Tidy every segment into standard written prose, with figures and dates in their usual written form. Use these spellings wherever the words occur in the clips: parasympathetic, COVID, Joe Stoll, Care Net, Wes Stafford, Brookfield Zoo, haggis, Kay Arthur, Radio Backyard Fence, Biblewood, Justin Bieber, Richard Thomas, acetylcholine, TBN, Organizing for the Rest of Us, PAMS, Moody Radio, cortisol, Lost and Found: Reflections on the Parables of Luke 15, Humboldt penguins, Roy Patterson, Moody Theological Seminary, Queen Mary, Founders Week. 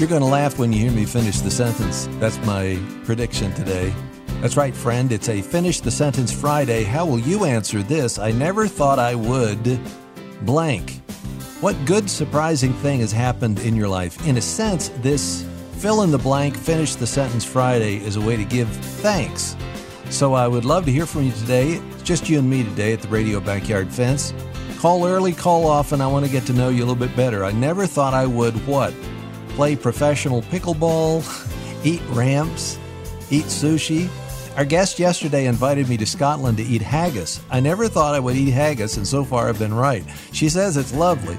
You're going to laugh when you hear me finish the sentence. That's my prediction today. That's right, friend. It's a Finish the Sentence Friday. How will you answer this? I never thought I would blank. What good, surprising thing has happened in your life? In a sense, this fill in the blank, Finish the Sentence Friday is a way to give thanks. So I would love to hear from you today. It's just you and me today at the Radio Backyard Fence. Call early, call often. I want to get to know you a little bit better. I never thought I would what? Play professional pickleball, eat ramps, eat sushi. Our guest yesterday invited me to Scotland to eat haggis. I never thought I would eat haggis, and so far I've been right. She says it's lovely.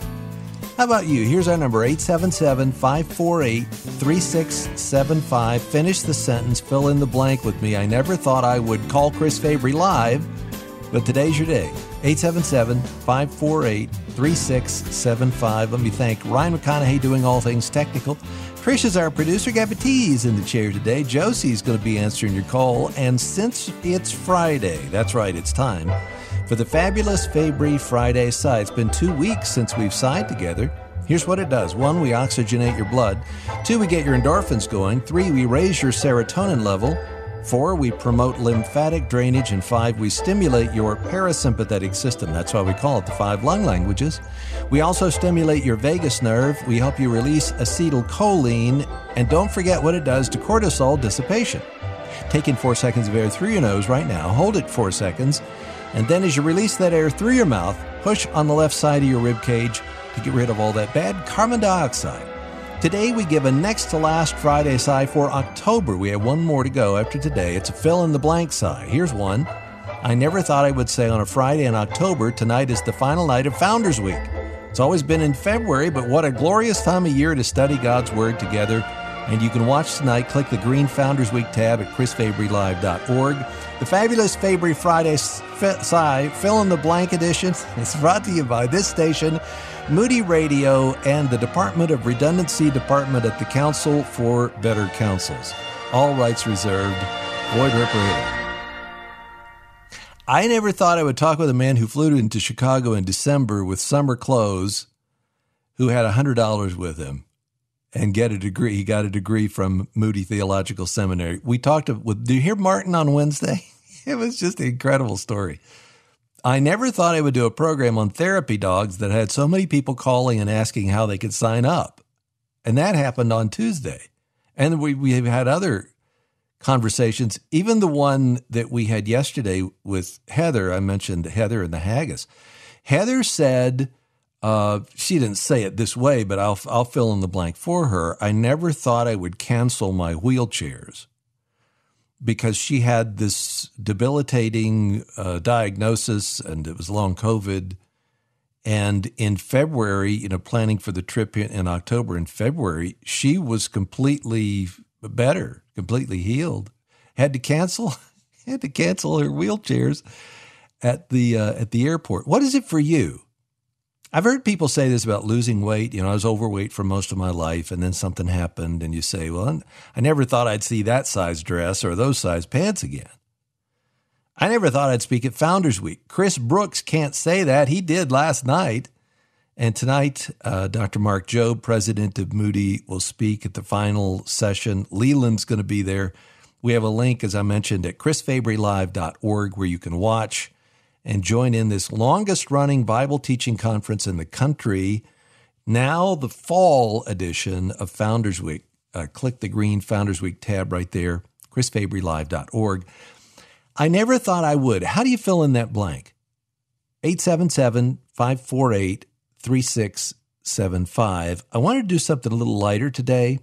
How about you? Here's our number, 877-548-3675. Finish the sentence, fill in the blank with me. I never thought I would call Chris Fabry Live, but today's your day. 877-548-3675. Let me thank Ryan McConaughey doing all things technical. Trish is our producer. Gabby T's in the chair today. Josie's going to be answering your call. And since it's Friday, that's right, it's time for the fabulous Fabry Friday Sigh. It's been 2 weeks since we've sighed together. Here's what it does. 1, we oxygenate your blood. 2, we get your endorphins going. 3, we raise your serotonin level. 4, we promote lymphatic drainage. And 5, we stimulate your parasympathetic system. That's why we call it the 5 lung languages. We also stimulate your vagus nerve. We help you release acetylcholine. And don't forget what it does to cortisol dissipation. Take in 4 seconds of air through your nose right now. Hold it 4 seconds. And then as you release that air through your mouth, push on the left side of your rib cage to get rid of all that bad carbon dioxide. Today, we give a next-to-last Friday sigh for October. We have one more to go after today. It's a fill-in-the-blank sigh. Here's one. I never thought I would say on a Friday in October. Tonight is the final night of Founders Week. It's always been in February, but what a glorious time of year to study God's Word together. And you can watch tonight. Click the green Founders Week tab at chrisfabrylive.org. The fabulous Fabry Friday Sigh fill-in-the-blank edition is brought to you by this station, Moody Radio, and the Department of Redundancy Department at the Council for Better Councils. All rights reserved. Void where prohibited. I never thought I would talk with a man who flew into Chicago in December with summer clothes, who had $100 with him, and get a degree. He got a degree from Moody Theological Seminary. We talked with. Do you hear Martin on Wednesday? It was just an incredible story. I never thought I would do a program on therapy dogs that had so many people calling and asking how they could sign up. And that happened on Tuesday. And we have had other conversations, even the one that we had yesterday with Heather. I mentioned Heather and the haggis. Heather said, she didn't say it this way, but I'll fill in the blank for her. I never thought I would cancel my wheelchairs, because she had this debilitating diagnosis, and it was long COVID. And in February, planning for the trip in October, in February, she was completely better, completely healed. Had to cancel her wheelchairs at the airport. What is it for you? I've heard people say this about losing weight. I was overweight for most of my life, and then something happened, and you say, well, I never thought I'd see that size dress or those size pants again. I never thought I'd speak at Founders Week. Chris Brooks can't say that. He did last night. And tonight, Dr. Mark Jobe, president of Moody, will speak at the final session. Leland's going to be there. We have a link, as I mentioned, at chrisfabrylive.org, where you can watch and join in this longest-running Bible teaching conference in the country, now the fall edition of Founders Week. Click the green Founders Week tab right there, chrisfabrylive.org. I never thought I would. How do you fill in that blank? 877-548-3675. I want to do something a little lighter today.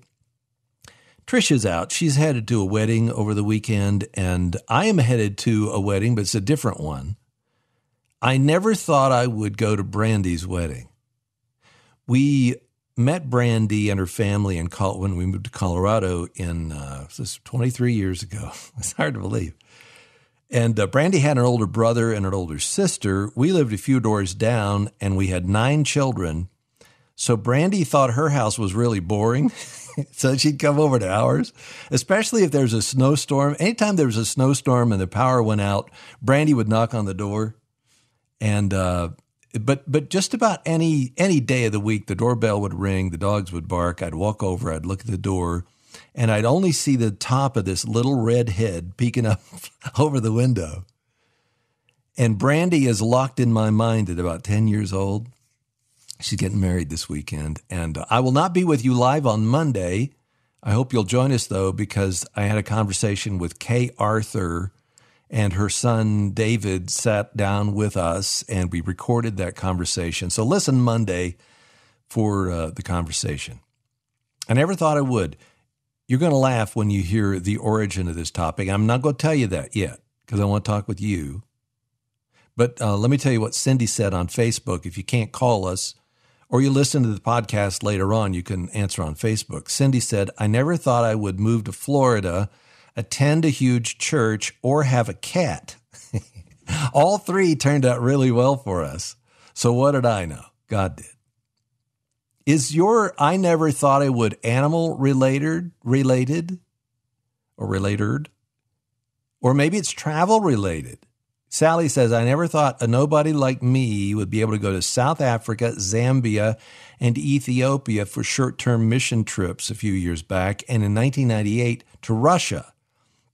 Trisha's out. She's headed to a wedding over the weekend, and I am headed to a wedding, but it's a different one. I never thought I would go to Brandy's wedding. We met Brandy and her family when we moved to Colorado in 23 years ago. It's hard to believe. And Brandy had an older brother and an older sister. We lived a few doors down, and we had 9 children. So Brandy thought her house was really boring, so she'd come over to ours, especially if there's a snowstorm. Anytime there was a snowstorm and the power went out, Brandy would knock on the door. And But just about any day of the week, the doorbell would ring, the dogs would bark, I'd walk over, I'd look at the door, and I'd only see the top of this little red head peeking up over the window. And Brandy is locked in my mind at about 10 years old. She's getting married this weekend, and I will not be with you live on Monday. I hope you'll join us, though, because I had a conversation with Kay Arthur, and her son David sat down with us, and we recorded that conversation. So listen Monday for the conversation. I never thought I would. You're going to laugh when you hear the origin of this topic. I'm not going to tell you that yet because I want to talk with you. But let me tell you what Cindy said on Facebook. If you can't call us or you listen to the podcast later on, you can answer on Facebook. Cindy said, I never thought I would move to Florida, attend a huge church, or have a cat. All three turned out really well for us. So what did I know? God did. Is your I never thought I would animal related? Or maybe it's travel related. Sally says, I never thought a nobody like me would be able to go to South Africa, Zambia, and Ethiopia for short-term mission trips a few years back, and in 1998 to Russia.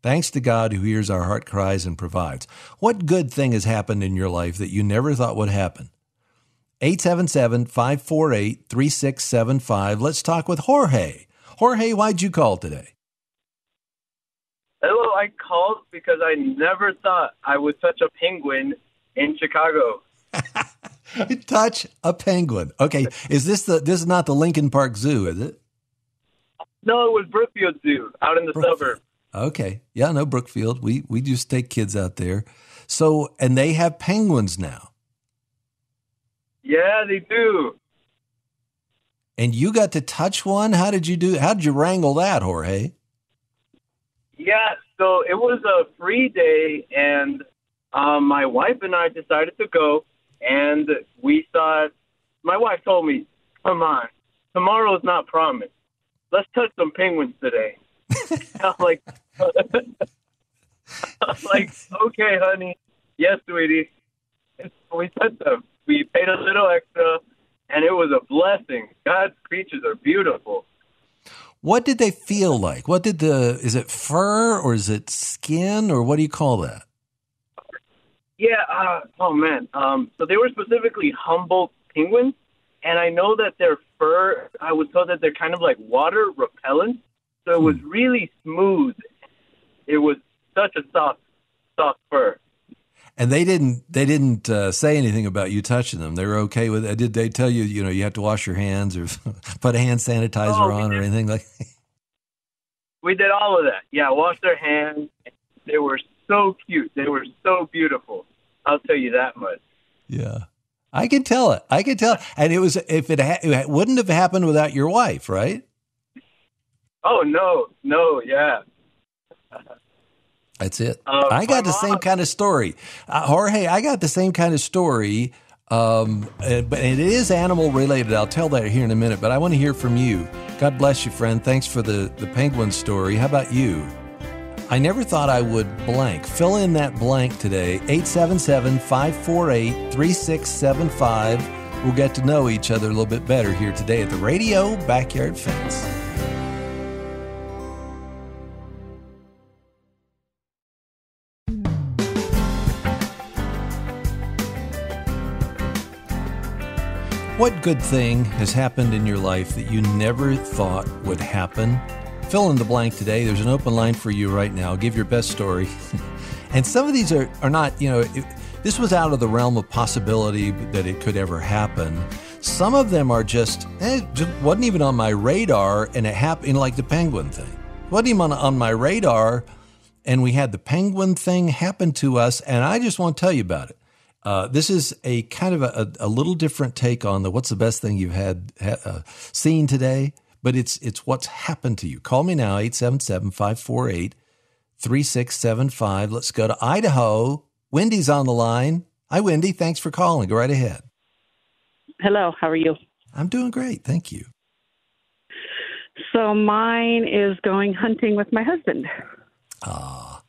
Thanks to God who hears our heart cries and provides. What good thing has happened in your life that you never thought would happen? 877-548-3675. Let's talk with Jorge. Jorge, why'd you call today? Hello, I called because I never thought I would touch a penguin in Chicago. Touch a penguin. Okay, is this is not the Lincoln Park Zoo, is it? No, it was Brookfield Zoo out in the suburbs. Okay, yeah, no, Brookfield. We just take kids out there. So, and they have penguins now. Yeah, they do. And you got to touch one? How did you wrangle that, Jorge? Yeah, so it was a free day, and my wife and I decided to go, and we thought, my wife told me, come on, tomorrow's not promised. Let's touch some penguins today. I'm like, okay, honey. Yes, sweetie. And so we touched them. We paid a little extra, and it was a blessing. God's creatures are beautiful. What did they feel like? What did is it fur or is it skin or what do you call that? Yeah. So they were specifically Humboldt penguins. And I know that their fur, I was told that they're kind of like water repellent. So it was really smooth. It was such a soft fur. And they didn't say anything about you touching them. They were okay with it. Did they tell you, you have to wash your hands or put a hand sanitizer on or anything like that? We did all of that. Yeah, wash their hands. They were so cute. They were so beautiful. I'll tell you that much. Yeah. I could tell it. And it was it wouldn't have happened without your wife, right? Oh, no. No, yeah. That's it. I got the same kind of story. Jorge, I got the same kind of story, but it is animal related. I'll tell that here in a minute, but I want to hear from you. God bless you, friend. Thanks for the penguin story. How about you? I never thought I would blank. Fill in that blank today, 877-548-3675. We'll get to know each other a little bit better here today at the Radio Backyard Fence. What good thing has happened in your life that you never thought would happen? Fill in the blank today. There's an open line for you right now. Give your best story. And some of these are not, this was out of the realm of possibility that it could ever happen. Some of them are just wasn't even on my radar, and it happened, like the penguin thing. Wasn't even on my radar, and we had the penguin thing happen to us, and I just want to tell you about it. This is a kind of a little different take on what's the best thing you've seen today, but it's what's happened to you. Call me now, 877-548-3675. Let's go to Idaho. Wendy's on the line. Hi, Wendy. Thanks for calling. Go right ahead. Hello. How are you? I'm doing great. Thank you. So mine is going hunting with my husband. How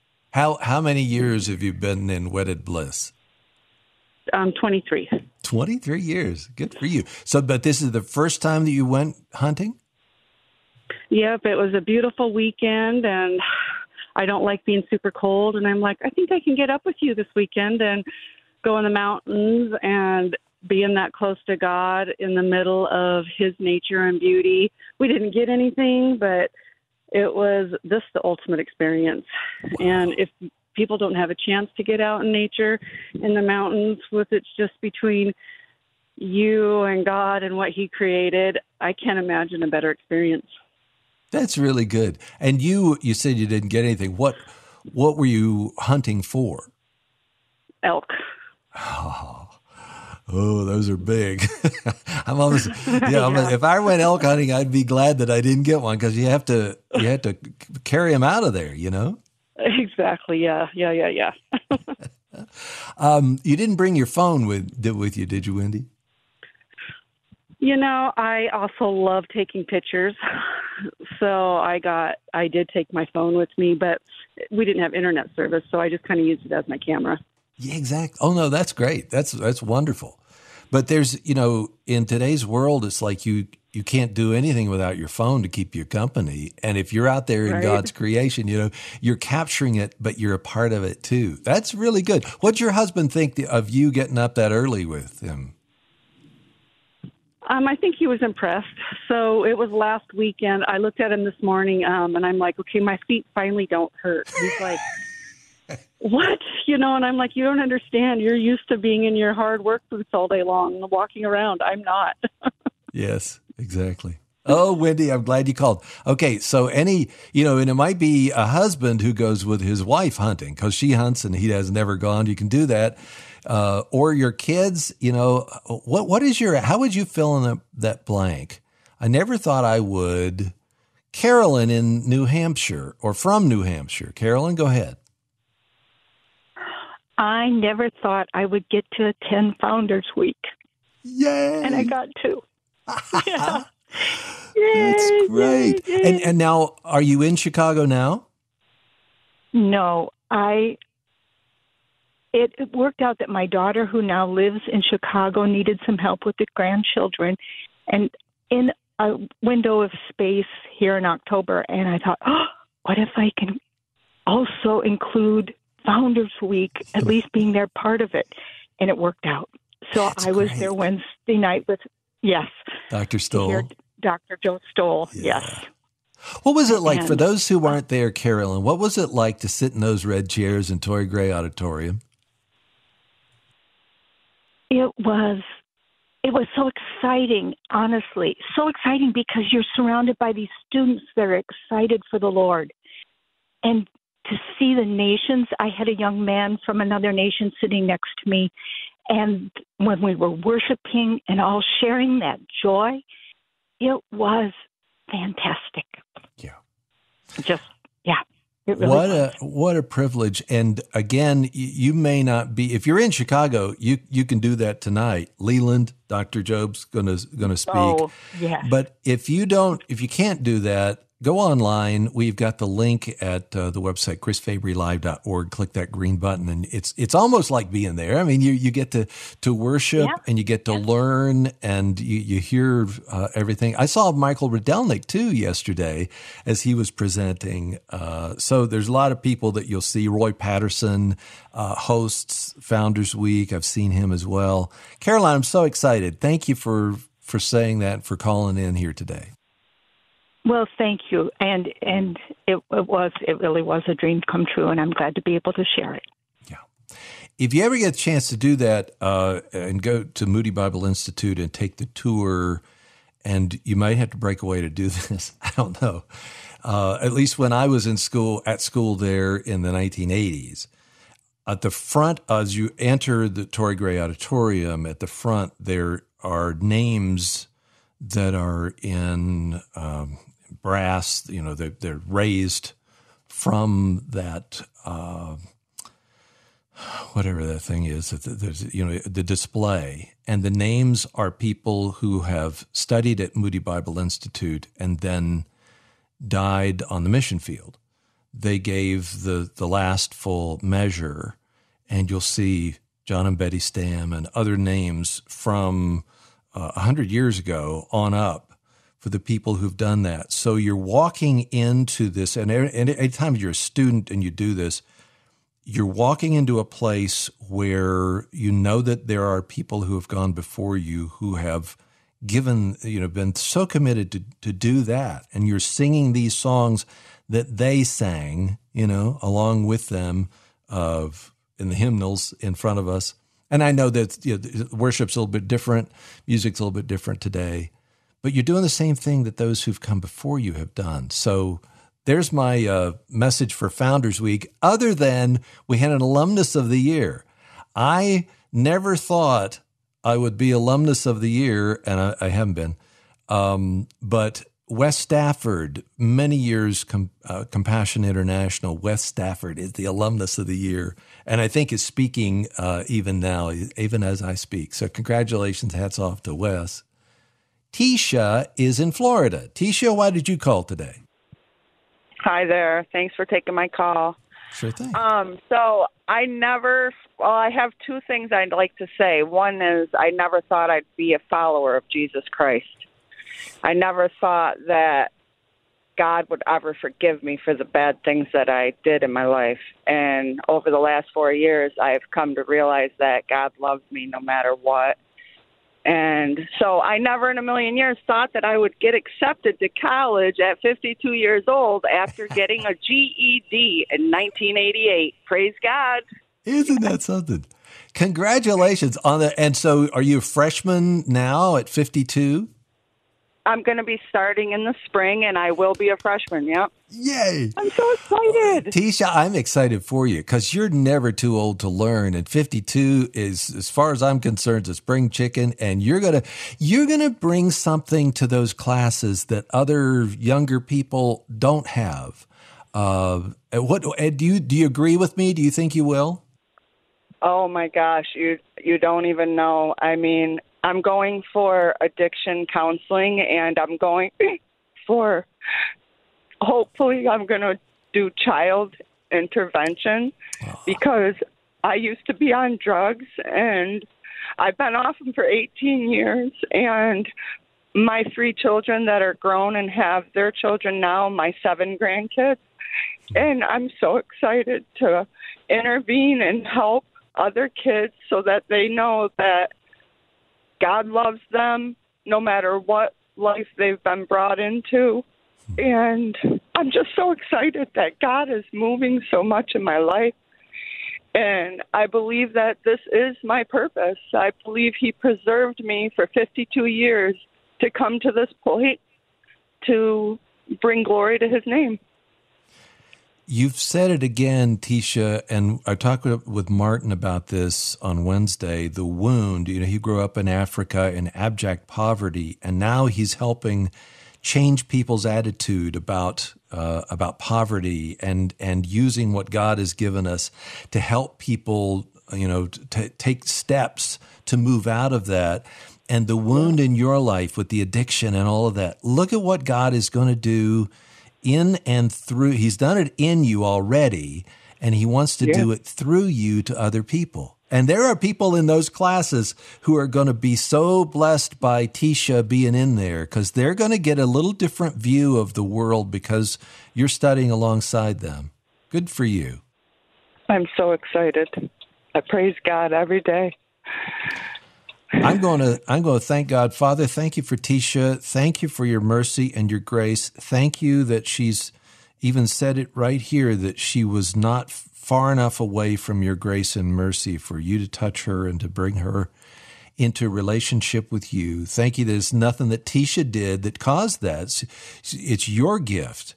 many years have you been in wedded bliss? 23. 23 years. Good for you. So, but this is the first time that you went hunting? Yep. It was a beautiful weekend, and I don't like being super cold. And I'm like, I think I can get up with you this weekend and go in the mountains and being that close to God in the middle of his nature and beauty. We didn't get anything, but it was just the ultimate experience. Wow. And if people don't have a chance to get out in nature, in the mountains, with it's just between you and God and what he created, I can't imagine a better experience. That's really good. And you said you didn't get anything. What were you hunting for? Elk. Oh, those are big. I'm almost, yeah. If I went elk hunting, I'd be glad that I didn't get one, because you have to carry them out of there, you know? Exactly. Yeah. You didn't bring your phone with you, did you, Wendy? You know, I also love taking pictures, so I did take my phone with me, but we didn't have internet service, so I just kind of used it as my camera. Yeah, exactly. Oh, no, that's great. That's wonderful. But there's, you know, in today's world, it's like you can't do anything without your phone to keep you company. And if you're out there in God's creation, you know, you're capturing it, but you're a part of it too. That's really good. What'd your husband think of you getting up that early with him? I think he was impressed. So it was last weekend. I looked at him this morning, and I'm like, okay, my feet finally don't hurt. He's like... What? You know, and I'm like, you don't understand. You're used to being in your hard work boots all day long and walking around. I'm not. Yes, exactly. Oh, Wendy, I'm glad you called. Okay, so and it might be a husband who goes with his wife hunting, because she hunts and he has never gone. You can do that. Or your kids, you know, how would you fill in that blank? I never thought I would. Carolyn in New Hampshire, or from New Hampshire. Carolyn, go ahead. I never thought I would get to attend Founders Week. Yay! And I got to. Yeah. Yay, that's great. Yay. And now, are you in Chicago now? No. It worked out that my daughter, who now lives in Chicago, needed some help with the grandchildren. And in a window of space here in October, and I thought, oh, what if I can also include Founders Week, at least being there part of it, and it worked out. So that's I was great. There Wednesday night with, yes. Dr. Stoll. Dr. Joe Stoll, yeah. Yes. What was it like, for those who weren't there, Carolyn, what was it like to sit in those red chairs in Torrey Gray Auditorium? It was so exciting, honestly. So exciting, because you're surrounded by these students that are excited for the Lord. And to see the nations, I had a young man from another nation sitting next to me, and when we were worshiping and all sharing that joy, it was fantastic. Yeah. Just, yeah. It really what a privilege. And again, you may not be, if you're in Chicago, you can do that tonight. Leland, Dr. Job's going to speak. Oh, yeah. But if you can't do that, go online. We've got the link at the website, chrisfabrylive.org. Click that green button, and it's almost like being there. I mean, you get to worship, yeah, and you get to, yeah, learn, and you hear everything. I saw Michael Redelnik, too, yesterday as he was presenting. So there's a lot of people that you'll see. Roy Patterson hosts Founders Week. I've seen him as well. Caroline, I'm so excited. Thank you for saying that, for calling in here today. Well, thank you, and it really was a dream come true, and I'm glad to be able to share it. Yeah. If you ever get a chance to do that, and go to Moody Bible Institute and take the tour, and you might have to break away to do this, I don't know. At least when I was at school there in the 1980s, at the front, as you enter the Torrey Gray Auditorium, at the front there are names that are in brass, you know, they're raised from that, whatever that thing is, there's, you know, the display. And the names are people who have studied at Moody Bible Institute and then died on the mission field. They gave the last full measure, and you'll see John and Betty Stamm, and other names from 100 years ago on up for the people who've done that. So you're walking into this, and any time you're a student and you do this, you're walking into a place where you know that there are people who have gone before you who have given, been so committed to do that. And you're singing these songs that they sang, along with them in the hymnals in front of us. And I know that worship's a little bit different, music's a little bit different today, but you're doing the same thing that those who've come before you have done. So there's my message for Founders Week, other than we had an Alumnus of the Year. I never thought I would be Alumnus of the Year, and I haven't been, but Wes Stafford, many years, Compassion International, Wes Stafford is the Alumnus of the Year, and I think is speaking even now, even as I speak. So congratulations, hats off to Wes. Tisha is in Florida. Tisha, why did you call today? Hi there. Thanks for taking my call. Sure thing. So I have two things I'd like to say. One is I never thought I'd be a follower of Jesus Christ. I never thought that God would ever forgive me for the bad things that I did in my life. And over the last 4 years, I've come to realize that God loves me no matter what. And so I never in a million years thought that I would get accepted to college at 52 years old after getting a GED in 1988. Praise God. Isn't that something? Congratulations on that. And so are you a freshman now at 52? I'm going to be starting in the spring, and I will be a freshman, yep. Yay! I'm so excited! Tisha, I'm excited for you, because you're never too old to learn, and 52 is, as far as I'm concerned, a spring chicken, and you're gonna bring something to those classes that other younger people don't have. Do you agree with me? Do you think you will? Oh, my gosh, you don't even know. I mean, I'm going for addiction counseling, and I'm going for, hopefully I'm going to do child intervention, because I used to be on drugs, and I've been off them for 18 years, and my 3 children that are grown and have their children now, my 7 grandkids, and I'm so excited to intervene and help other kids so that they know that God loves them no matter what life they've been brought into. And I'm just so excited that God is moving so much in my life. And I believe that this is my purpose. I believe He preserved me for 52 years to come to this point to bring glory to His name. You've said it again, Tisha, and I talked with Martin about this on Wednesday, the wound. He grew up in Africa in abject poverty, and now he's helping change people's attitude about poverty and using what God has given us to help people, take steps to move out of that. And the wound in your life with the addiction and all of that, look at what God is going to do in and through. He's done it in you already, and He wants to do it through you to other people. And there are people in those classes who are going to be so blessed by Tisha being in there, because they're going to get a little different view of the world because you're studying alongside them. Good for you. I'm so excited. I praise God every day. I'm going to thank God. Father, thank you for Tisha. Thank you for your mercy and your grace. Thank you that she's even said it right here, that she was not far enough away from your grace and mercy for you to touch her and to bring her into relationship with you. Thank you. There's nothing that Tisha did that caused that. It's your gift.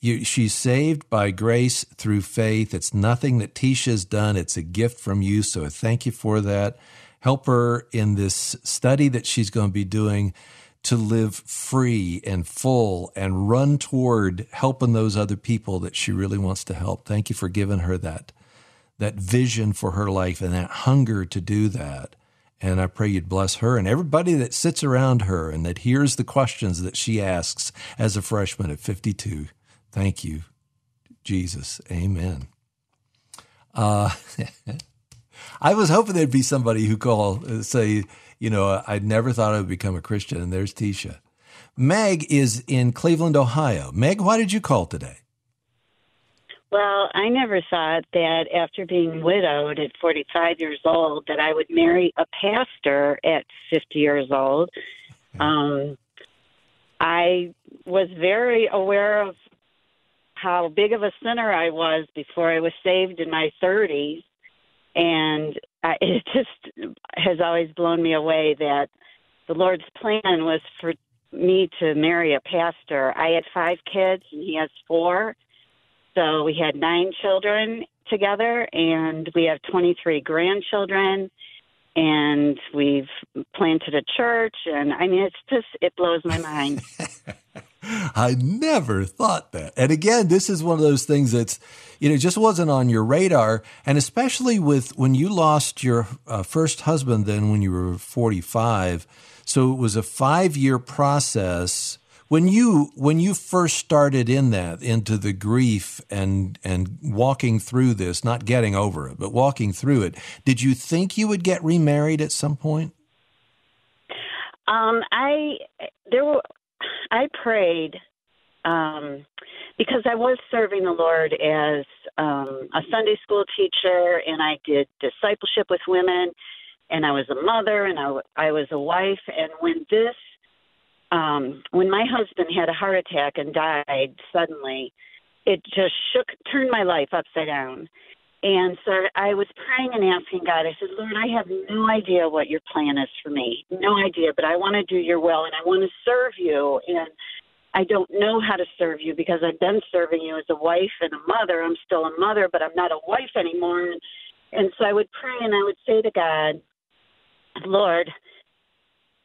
She's saved by grace through faith. It's nothing that Tisha's done. It's a gift from you. So thank you for that. Help her in this study that she's going to be doing to live free and full and run toward helping those other people that she really wants to help. Thank you for giving her that vision for her life and that hunger to do that. And I pray you'd bless her and everybody that sits around her and that hears the questions that she asks as a freshman at 52. Thank you, Jesus. Amen. I was hoping there'd be somebody who called and say, you know, I never thought I would become a Christian. And there's Tisha. Meg is in Cleveland, Ohio. Meg, why did you call today? Well, I never thought that after being widowed at 45 years old that I would marry a pastor at 50 years old. I was very aware of how big of a sinner I was before I was saved in my 30s, and it just has always blown me away that the Lord's plan was for me to marry a pastor. I had 5 kids, and he has 4, so we had 9 children together, and we have 23 grandchildren, and we've planted a church, and I mean, it's just, it blows my mind. I never thought that. And again, this is one of those things that's, you know, just wasn't on your radar. And especially with when you lost your first husband then when you were 45. So it was a 5-year process. When you first started into the grief and walking through this, not getting over it, but walking through it, did you think you would get remarried at some point? I prayed because I was serving the Lord as a Sunday school teacher, and I did discipleship with women, and I was a mother, and I was a wife. And when my husband had a heart attack and died suddenly, it just turned my life upside down. And so I was praying and asking God, I said, Lord, I have no idea what your plan is for me. No idea, but I want to do your will, and I want to serve you. And I don't know how to serve you because I've been serving you as a wife and a mother. I'm still a mother, but I'm not a wife anymore. And so I would pray and I would say to God, Lord,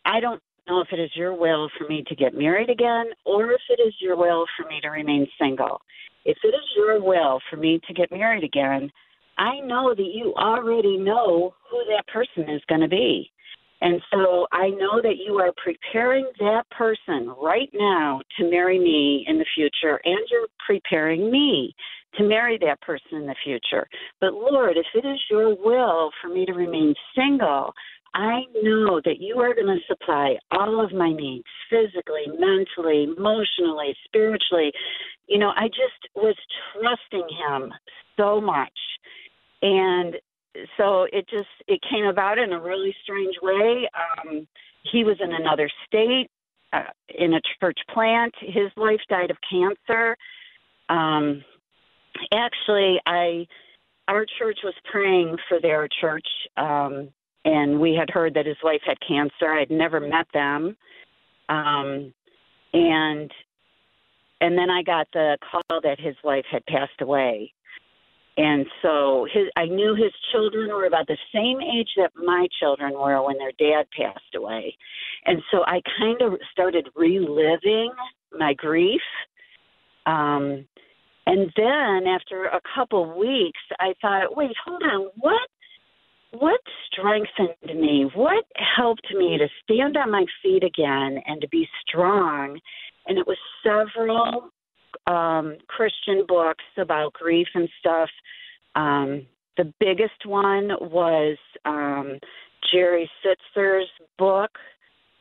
I don't know if it is your will for me to get married again or if it is your will for me to remain single. If it is your will for me to get married again, I know that you already know who that person is going to be. And so I know that you are preparing that person right now to marry me in the future, and you're preparing me to marry that person in the future. But Lord, if it is your will for me to remain single, I know that you are going to supply all of my needs, physically, mentally, emotionally, spiritually. You know, I just was trusting him so much. And so it came about in a really strange way. He was in another state, in a church plant. His wife died of cancer. Actually, our church was praying for their church, and we had heard that his wife had cancer. I had never met them. And then I got the call that his wife had passed away. And so I knew his children were about the same age that my children were when their dad passed away. And so I kind of started reliving my grief. And then after a couple of weeks, I thought, wait, hold on, what strengthened me? What helped me to stand on my feet again and to be strong? And it was several Christian books about grief and stuff. The biggest one was Jerry Sitzer's book,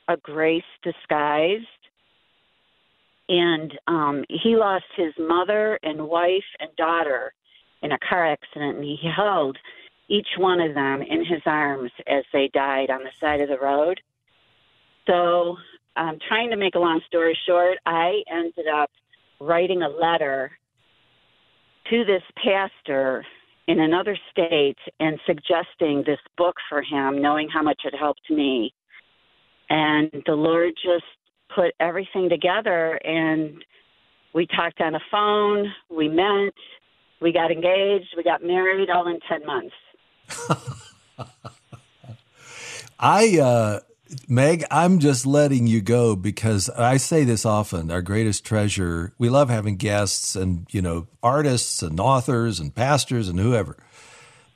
A Grace Disguised. And he lost his mother and wife and daughter in a car accident, and he held each one of them in his arms as they died on the side of the road. So trying to make a long story short, I ended up writing a letter to this pastor in another state and suggesting this book for him, knowing how much it helped me. And the Lord just put everything together, and we talked on the phone, we met, we got engaged, we got married, all in 10 months. Meg, I'm just letting you go because I say this often, our greatest treasure, we love having guests and, you know, artists and authors and pastors and whoever,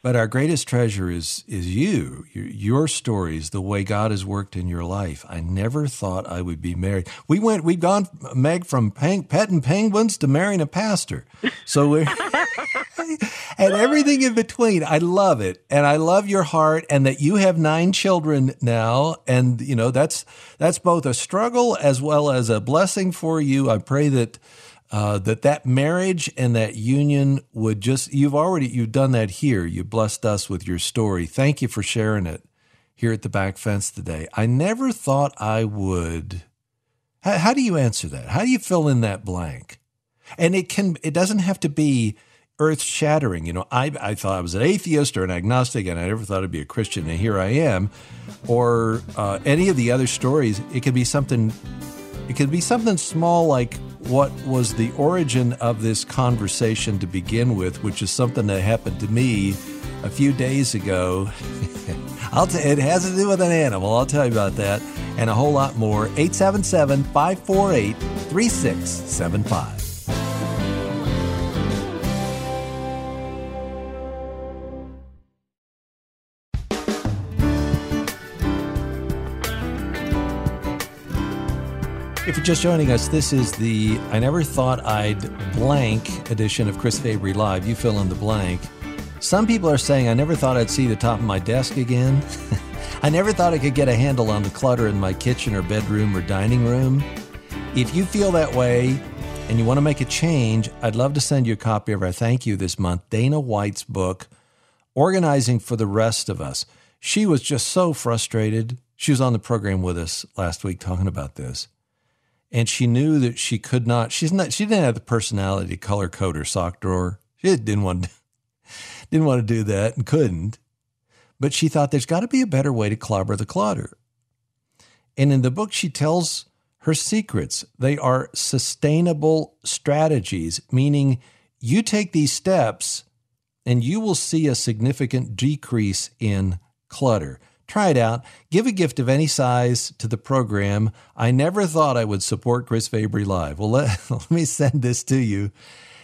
but our greatest treasure is you, your stories, the way God has worked in your life. I never thought I would be married. We've gone, Meg, from petting penguins to marrying a pastor. So we're and everything in between. I love it. And I love your heart, and that you have 9 children now. And, you know, that's both a struggle as well as a blessing for you. I pray that that marriage and that union would just, you've done that here. You blessed us with your story. Thank you for sharing it here at the back fence today. I never thought I would. How do you answer that? How do you fill in that blank? And it doesn't have to be earth-shattering. You know, I thought I was an atheist or an agnostic, and I never thought I'd be a Christian, and here I am. Or any of the other stories. It could be something small, like what was the origin of this conversation to begin with, which is something that happened to me a few days ago. It has to do with an animal. I'll tell you about that and a whole lot more. 877-548-3675. If you're just joining us, this is the I Never Thought I'd Blank edition of Chris Fabry Live. You fill in the blank. Some people are saying, I never thought I'd see the top of my desk again. I never thought I could get a handle on the clutter in my kitchen or bedroom or dining room. If you feel that way and you want to make a change, I'd love to send you a copy of our thank you this month, Dana White's book, Organizing for the Rest of Us. She was just so frustrated. She was on the program with us last week talking about this. And she knew that she could not, she didn't have the personality to color code her sock drawer. She didn't want to do that and couldn't. But she thought there's got to be a better way to clobber the clutter. And in the book, she tells her secrets. They are sustainable strategies, meaning you take these steps and you will see a significant decrease in clutter. Try it out. Give a gift of any size to the program. I never thought I would support Chris Fabry Live. Well, let me send this to you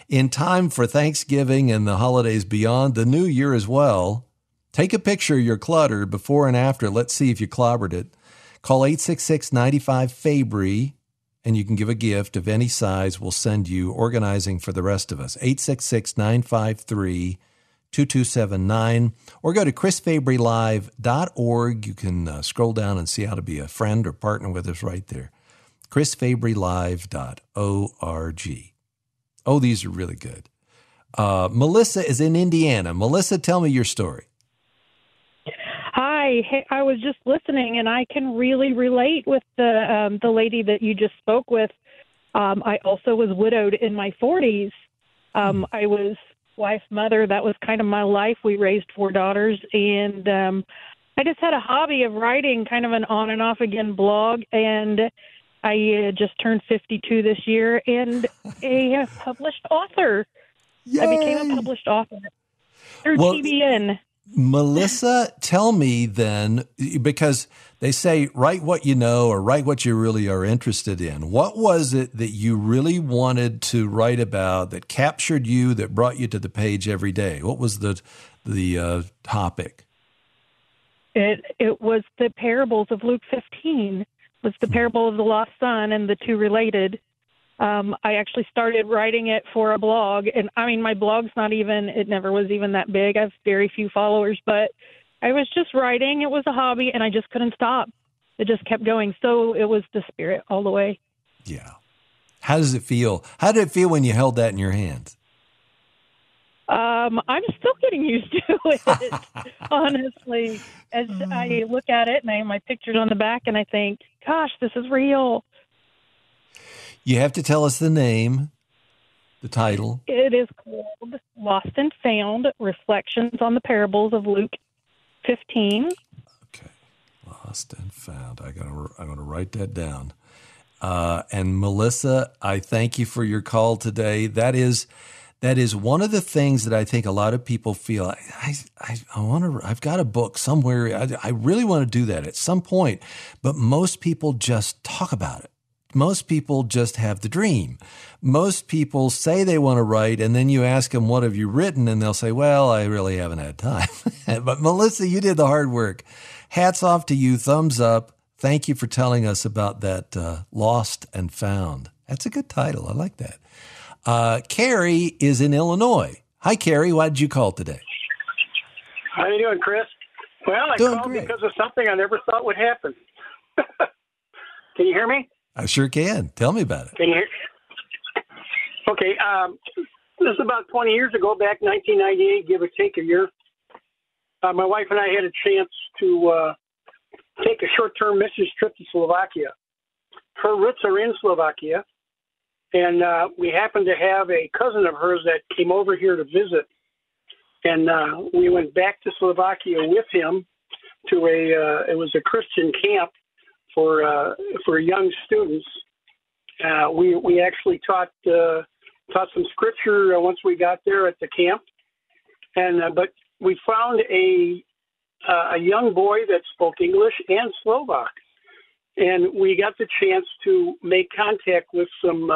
in time for Thanksgiving and the holidays beyond, the new year as well. Take a picture of your clutter before and after. Let's see if you clobbered it. Call 866-95-FABRY, and you can give a gift of any size. We'll send you Organizing for the Rest of Us, 866-953-FABRY. 2279, or go to chrisfabrylive.org. You can scroll down and see how to be a friend or partner with us right there. chrisfabrylive.org. Oh, these are really good. Melissa is in Indiana. Melissa, tell me your story. Hi. Hey, I was just listening, and I can really relate with the lady that you just spoke with. I also was widowed in my 40s. I was wife, mother. That was kind of my life. We raised 4 daughters, and I just had a hobby of writing, kind of an on and off again blog, and I just turned 52 this year and a published author. Yay. I became a published author through TBN. Melissa, tell me then, because they say write what you know or write what you really are interested in. What was it that you really wanted to write about that captured you, that brought you to the page every day? What was the topic? It was the parables of Luke 15. It was the parable of the lost son and the two related. I actually started writing it for a blog, and I mean, my blog's it never was even that big. I have very few followers, but I was just writing. It was a hobby, and I just couldn't stop. It just kept going. So it was the Spirit all the way. Yeah. How does it feel? How did it feel when you held that in your hands? I'm still getting used to it, honestly. As I look at it and I have my pictures on the back and I think, gosh, this is real. You have to tell us the name, the title. It is called Lost and Found: Reflections on the Parables of Luke 15. Okay, Lost and Found. I'm going to write that down. And Melissa, I thank you for your call today. That is one of the things that I think a lot of people feel. I want to. I've got a book somewhere. I really want to do that at some point, but most people just talk about it. Most people just have the dream. Most people say they want to write, and then you ask them, what have you written? And they'll say, well, I really haven't had time. But Melissa, you did the hard work. Hats off to you. Thumbs up. Thank you for telling us about that Lost and Found. That's a good title. I like that. Carrie is in Illinois. Hi, Carrie. Why did you call today? How are you doing, Chris? Well, I called because of something I never thought would happen. Can you hear me? I sure can. Tell me about it. Can you hear? Okay. This is about 20 years ago, back 1998, give or take a year. My wife and I had a chance to take a short-term missions trip to Slovakia. Her roots are in Slovakia, and we happened to have a cousin of hers that came over here to visit, and we went back to Slovakia with him to a it was a Christian camp for young students. We actually taught some scripture once we got there at the camp, and but we found a young boy that spoke English and Slovak, and we got the chance to make contact with some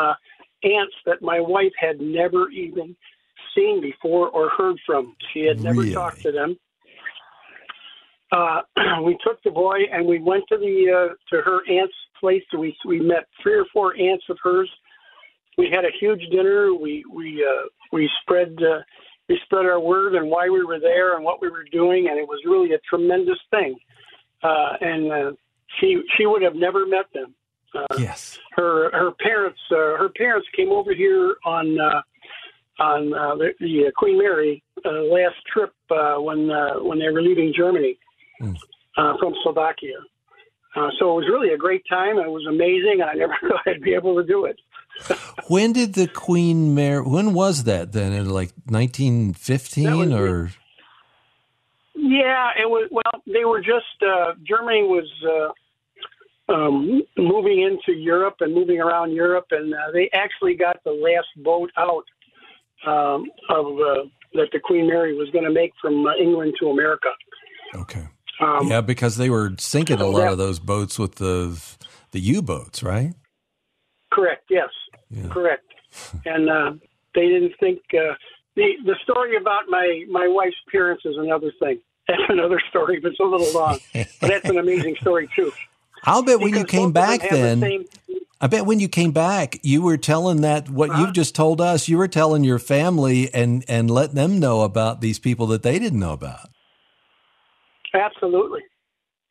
aunts that my wife had never even seen before or heard from. She had never talked to them. We took the boy and we went to to her aunt's place. We met three or four aunts of hers. We had a huge dinner. We spread our word and why we were there and what we were doing, and it was really a tremendous thing. And she would have never met them. Yes. Her parents came over here on the Queen Mary last trip when they were leaving Germany from Slovakia. So it was really a great time. It was amazing. I never thought I'd be able to do it. When did the Queen Mary? When was that then? In like 1915 or? Yeah, it was. Well, they were just Germany was moving into Europe and moving around Europe, and they actually got the last boat out that the Queen Mary was going to make from England to America. Okay. Yeah, because they were sinking a lot of those boats with the U-boats, right? Correct. Yes. Yeah. Correct. And they didn't think the story about my wife's parents is another thing. That's another story, but it's a little long. But that's an amazing story too. I'll bet when you came back then. I bet when you came back, you were telling that what you've just told us. You were telling your family and let them know about these people that they didn't know about. Absolutely.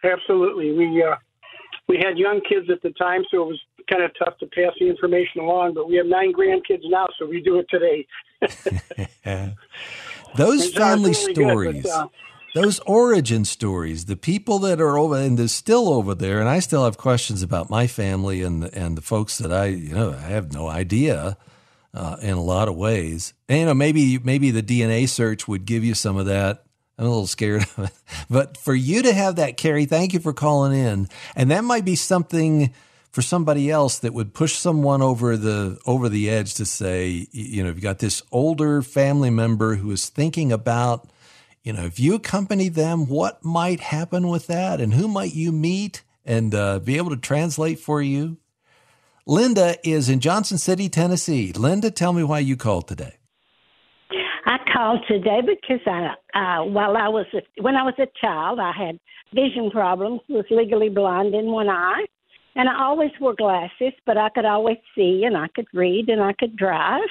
Absolutely. We had young kids at the time, so it was kind of tough to pass the information along, but we have 9 grandkids now, so we do it today. Those family stories, those origin stories, the people that are over and they're still over there, and I still have questions about my family and the folks that I have no idea in a lot of ways. And, maybe the DNA search would give you some of that. I'm a little scared of it. But for you to have that, Carrie, thank you for calling in. And that might be something for somebody else that would push someone over the edge to say, you've got this older family member who is thinking about, if you accompany them, what might happen with that and who might you meet and be able to translate for you. Linda is in Johnson City, Tennessee. Linda, tell me why you called today. I called today because when I was a child, I had vision problems, was legally blind in one eye, and I always wore glasses, but I could always see, and I could read, and I could drive,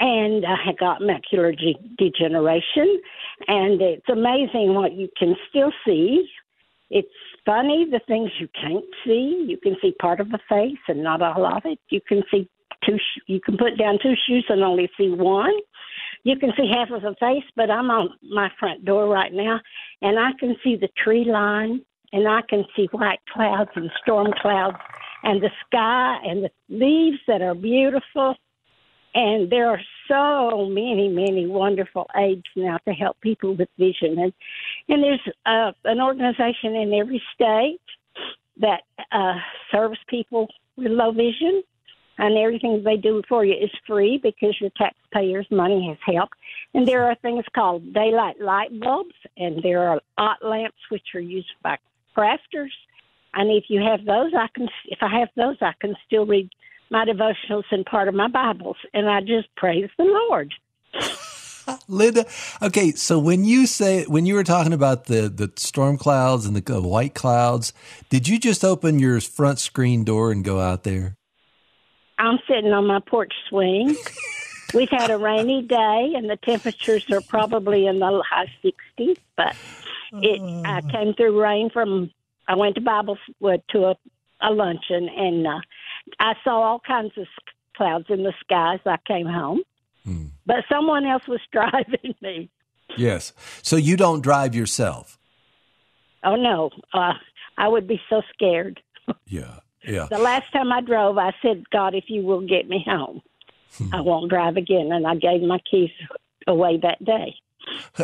and I had got macular degeneration, and it's amazing what you can still see. It's funny, the things you can't see. You can see part of the face and not all of it. You can see you can put down 2 shoes and only see one. You can see half of the face, but I'm on my front door right now, and I can see the tree line, and I can see white clouds and storm clouds and the sky and the leaves that are beautiful. And there are so many, many wonderful aids now to help people with vision. And there's an organization in every state that serves people with low vision. And everything they do for you is free because your taxpayers' money has helped. And there are things called daylight light bulbs, and there are ot lamps, which are used by crafters. And if you have those, I can still read my devotionals and part of my Bibles. And I just praise the Lord. Linda, okay, so when you were talking about the storm clouds and the white clouds, did you just open your front screen door and go out there? I'm sitting on my porch swing, We've had a rainy day, and the temperatures are probably in the high 60s, but I came through rain from, I went to Biblewood to a luncheon, and I saw all kinds of clouds in the sky as I came home. Hmm. But someone else was driving me. Yes. So you don't drive yourself? Oh, no. I would be so scared. Yeah, yeah. The last time I drove, I said, God, if you will get me home, I won't drive again. And I gave my keys away that day.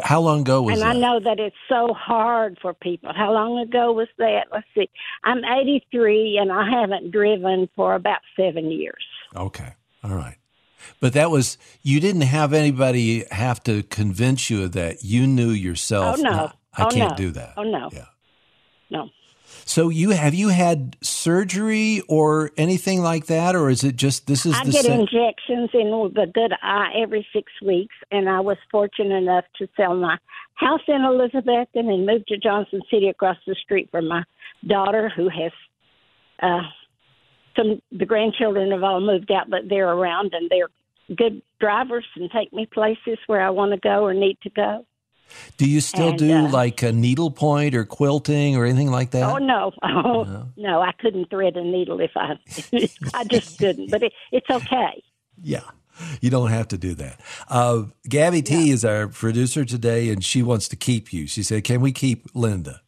How long ago was that? And I know that it's so hard for people. How long ago was that? Let's see. I'm 83, and I haven't driven for about 7 years. Okay. All right. But that was, you didn't have anybody have to convince you of that. You knew yourself. Oh, no. I can't do that. Oh, no. Yeah. No. So have you had surgery or anything like that, or is it just this is? I get injections in the good eye every 6 weeks, and I was fortunate enough to sell my house in Elizabethton and move to Johnson City across the street from my daughter, who has the grandchildren have all moved out, but they're around and they're good drivers and take me places where I want to go or need to go. Do you still do like a needlepoint or quilting or anything like that? Oh, no. Oh, no, I couldn't thread a needle if I just couldn't. But it's okay. Yeah, you don't have to do that. Gabby T is our producer today, and she wants to keep you. She said, can we keep Linda?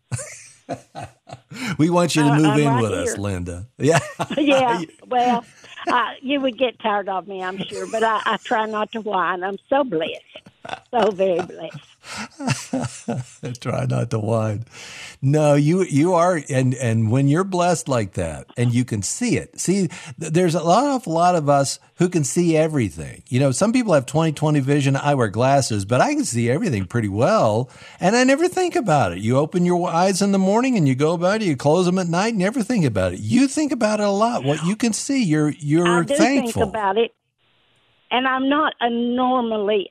We want you to move in with us, Linda. Yeah. Yeah, well, you would get tired of me, I'm sure, but I try not to whine. I'm so blessed. So very blessed. Try not to whine. No, you are, and when you're blessed like that, and you can see it. See, there's an awful lot of us who can see everything. You know, some people have 20/20 vision. I wear glasses, but I can see everything pretty well, and I never think about it. You open your eyes in the morning, and you go about it. You close them at night, and never think about it. You think about it a lot. What you can see, you're thankful. I do think about it, and I'm not normally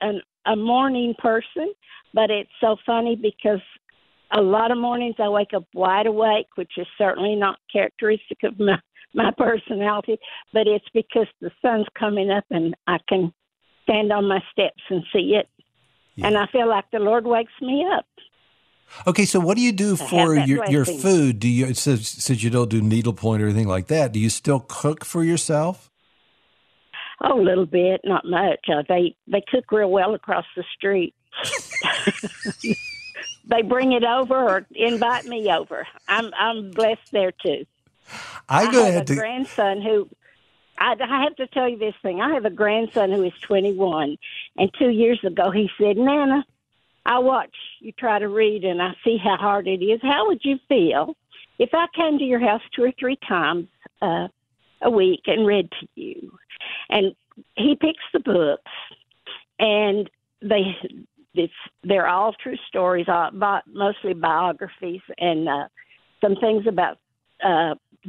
a morning person, but it's so funny because a lot of mornings I wake up wide awake, which is certainly not characteristic of my personality, but it's because the sun's coming up and I can stand on my steps and see it. Yeah. And I feel like the Lord wakes me up. Okay, so what do you do for your food? Do you, since you don't do needlepoint or anything like that, do you still cook for yourself? Oh, a little bit, not much. They cook real well across the street. They bring it over or invite me over. I'm blessed there too. I have a grandson who I have to tell you this thing. I have a grandson who is 21, and 2 years ago he said, "Nana, I watch you try to read, and I see how hard it is. How would you feel if I came to your house 2 or 3 times a week and read to you?" And he picks the books, and they're all true stories, mostly biographies and some things about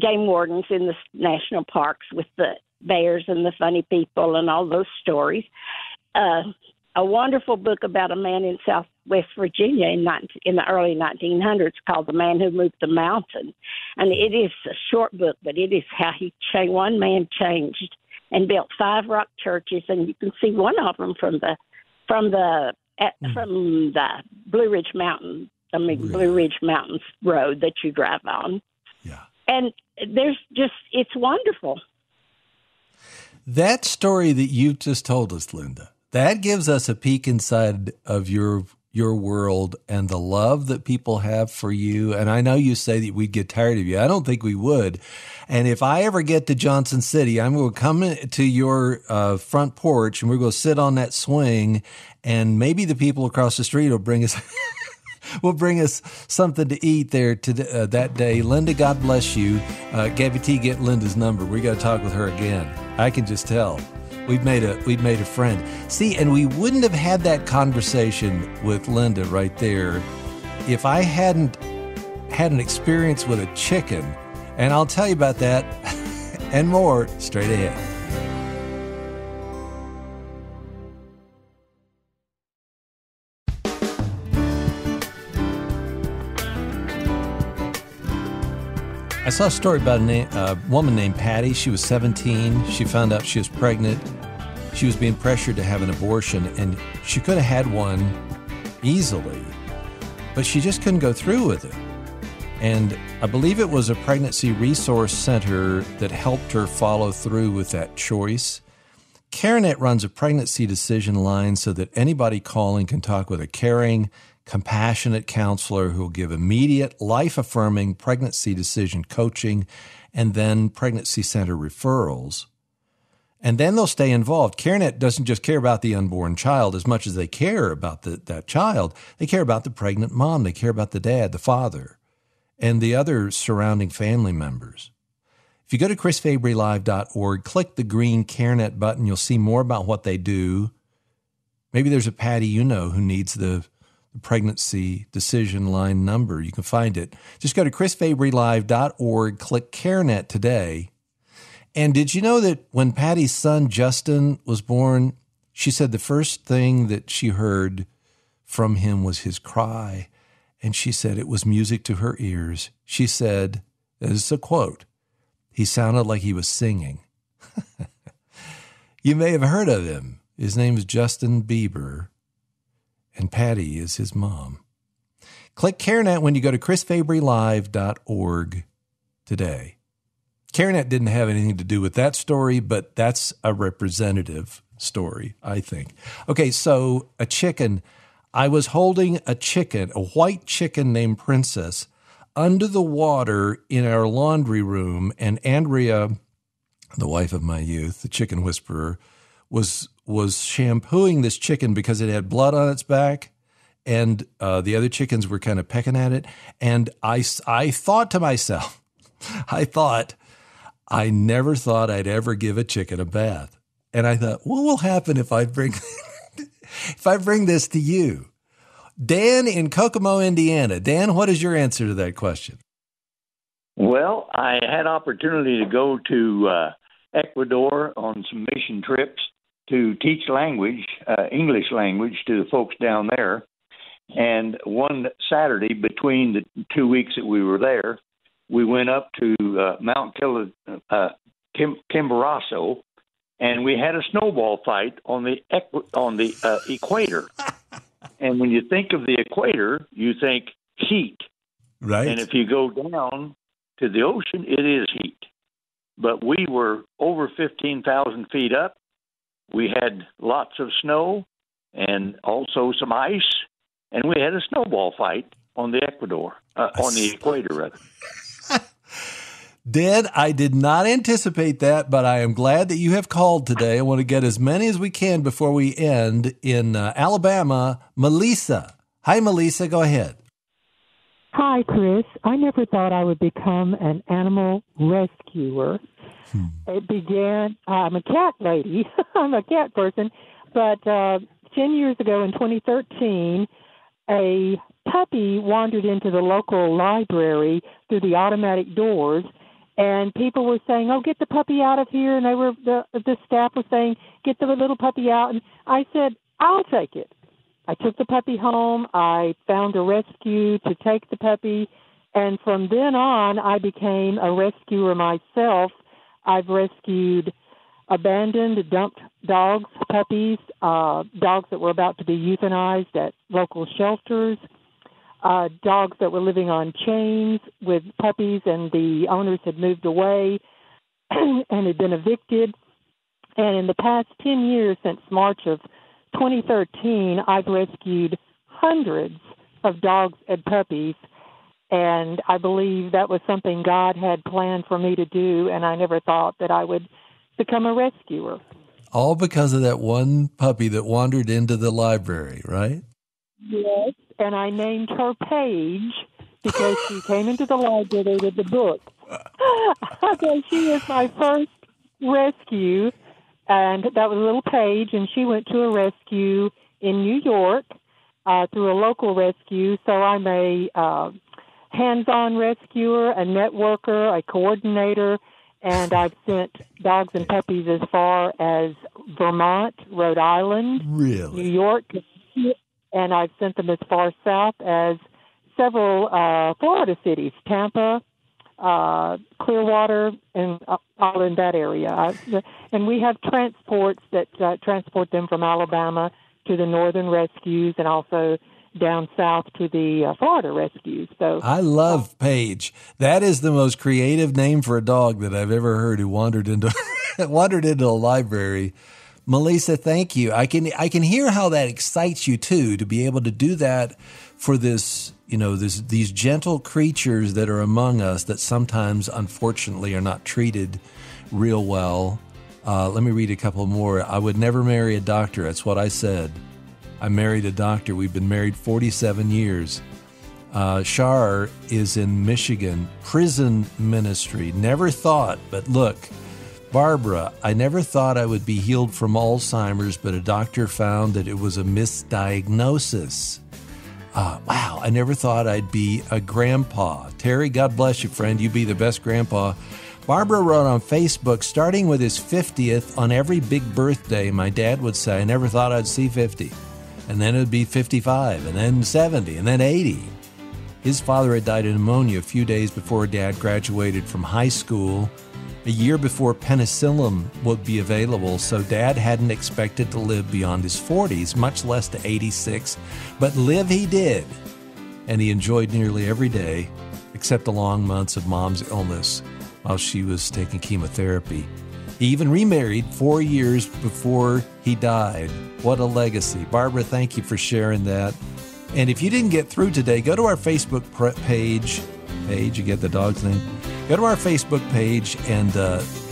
game wardens in the national parks with the bears and the funny people and all those stories. A wonderful book about a man in Southwest Virginia in the early 1900s called The Man Who Moved the Mountain. And it is a short book, but it is how one man changed and built 5 rock churches, and you can see one of them from the Blue Ridge Mountains road that you drive on. Yeah, and it's wonderful. That story that you just told us, Linda, that gives us a peek inside of your world and the love that people have for you. And I know you say that we'd get tired of you. I don't think we would. And if I ever get to Johnson City, I'm going to come to your front porch and we're going to sit on that swing, and maybe the people across the street will bring us something to eat there that day. Linda, God bless you. Gabby T, get Linda's number. We got to talk with her again. I can just tell. We've made a friend. See, and we wouldn't have had that conversation with Linda right there if I hadn't had an experience with a chicken. And I'll tell you about that and more straight ahead. I saw a story about a woman named Patty. She was 17. She found out she was pregnant. She was being pressured to have an abortion, and she could have had one easily, but she just couldn't go through with it. And I believe it was a pregnancy resource center that helped her follow through with that choice. Care Net runs a pregnancy decision line so that anybody calling can talk with a caring, compassionate counselor who will give immediate, life-affirming pregnancy decision coaching and then pregnancy center referrals. And then they'll stay involved. Care Net doesn't just care about the unborn child as much as they care about that child. They care about the pregnant mom. They care about the dad, the father, and the other surrounding family members. If you go to chrisfabrylive.org, click the green CareNet button, you'll see more about what they do. Maybe there's a Patty you know who needs the pregnancy decision line number. You can find it. Just go to chrisfabrylive.org, click CareNet today. And did you know that when Patty's son, Justin, was born, she said the first thing that she heard from him was his cry. And she said it was music to her ears. She said, this is a quote, "He sounded like he was singing." You may have heard of him. His name is Justin Bieber, and Patty is his mom. Click CareNet when you go to chrisfabrylive.org today. CareNet didn't have anything to do with that story, but that's a representative story, I think. Okay, so a chicken. I was holding a chicken, a white chicken named Princess, under the water in our laundry room, and Andrea, the wife of my youth, the chicken whisperer, was shampooing this chicken because it had blood on its back, and the other chickens were kind of pecking at it. And I thought to myself, I never thought I'd ever give a chicken a bath. And I thought, what will happen if I bring this to you? Dan in Kokomo, Indiana. Dan, what is your answer to that question? Well, I had opportunity to go to Ecuador on some mission trips to teach language, English language, to the folks down there. And one Saturday between the 2 weeks that we were there, we went up to Mount Kimborsso, and we had a snowball fight on the equator. And when you think of the equator, you think heat. Right. And if you go down to the ocean, it is heat. But we were over 15,000 feet up. We had lots of snow and also some ice. And we had a snowball fight on the equator, rather. Dan, I did not anticipate that, but I am glad that you have called today. I want to get as many as we can before we end in Alabama. Melissa. Hi, Melissa. Go ahead. Hi, Chris. I never thought I would become an animal rescuer. It began, I'm a cat lady. I'm a cat person. But 10 years ago in 2013, a puppy wandered into the local library through the automatic doors. And people were saying, "Oh, get the puppy out of here!" And they were the staff was saying, "Get the little puppy out!" And I said, "I'll take it." I took the puppy home. I found a rescue to take the puppy, and from then on, I became a rescuer myself. I've rescued abandoned, dumped dogs, puppies, dogs that were about to be euthanized at local shelters. Dogs that were living on chains with puppies, and the owners had moved away and had been evicted. And in the past 10 years, since March of 2013, I've rescued hundreds of dogs and puppies, and I believe that was something God had planned for me to do, and I never thought that I would become a rescuer. All because of that one puppy that wandered into the library, right? Yes. And I named her Paige because she came into the library with the book. So she was my first rescue, and that was little Paige, and she went to a rescue in New York through a local rescue. So I'm a hands-on rescuer, a networker, a coordinator, and I've sent dogs and puppies as far as Vermont, Rhode Island, really? New York. And I've sent them as far south as several Florida cities, Tampa, Clearwater, and all in that area. And we have transports that transport them from Alabama to the northern rescues and also down south to the Florida rescues. So I love Paige. That is the most creative name for a dog that I've ever heard who wandered into a library. Melissa, thank you. I can hear how that excites you too, to be able to do that for this, these gentle creatures that are among us that sometimes, unfortunately, are not treated real well. Let me read a couple more. I would never marry a doctor. That's what I said. I married a doctor. We've been married 47 years. Shar is in Michigan, prison ministry. Never thought, but look, Barbara, I never thought I would be healed from Alzheimer's, but a doctor found that it was a misdiagnosis. Wow, I never thought I'd be a grandpa. Terry, God bless you, friend. You be the best grandpa. Barbara wrote on Facebook, starting with his 50th, on every big birthday, my dad would say, I never thought I'd see 50. And then it would be 55, and then 70, and then 80. His father had died of pneumonia a few days before Dad graduated from high school, a year before penicillin would be available, so Dad hadn't expected to live beyond his 40s, much less to 86, but live he did. And he enjoyed nearly every day, except the long months of Mom's illness while she was taking chemotherapy. He even remarried 4 years before he died. What a legacy. Barbara, thank you for sharing that. And if you didn't get through today, go to our Facebook page. Paige, you get the dog's name? Go to our Facebook page and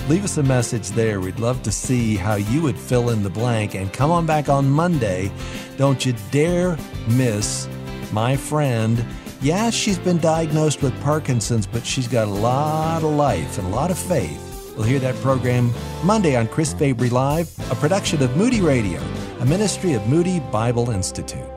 leave us a message there. We'd love to see how you would fill in the blank. And come on back on Monday. Don't you dare miss my friend. Yeah, she's been diagnosed with Parkinson's, but she's got a lot of life and a lot of faith. We'll hear that program Monday on Chris Fabry Live, a production of Moody Radio, a ministry of Moody Bible Institute.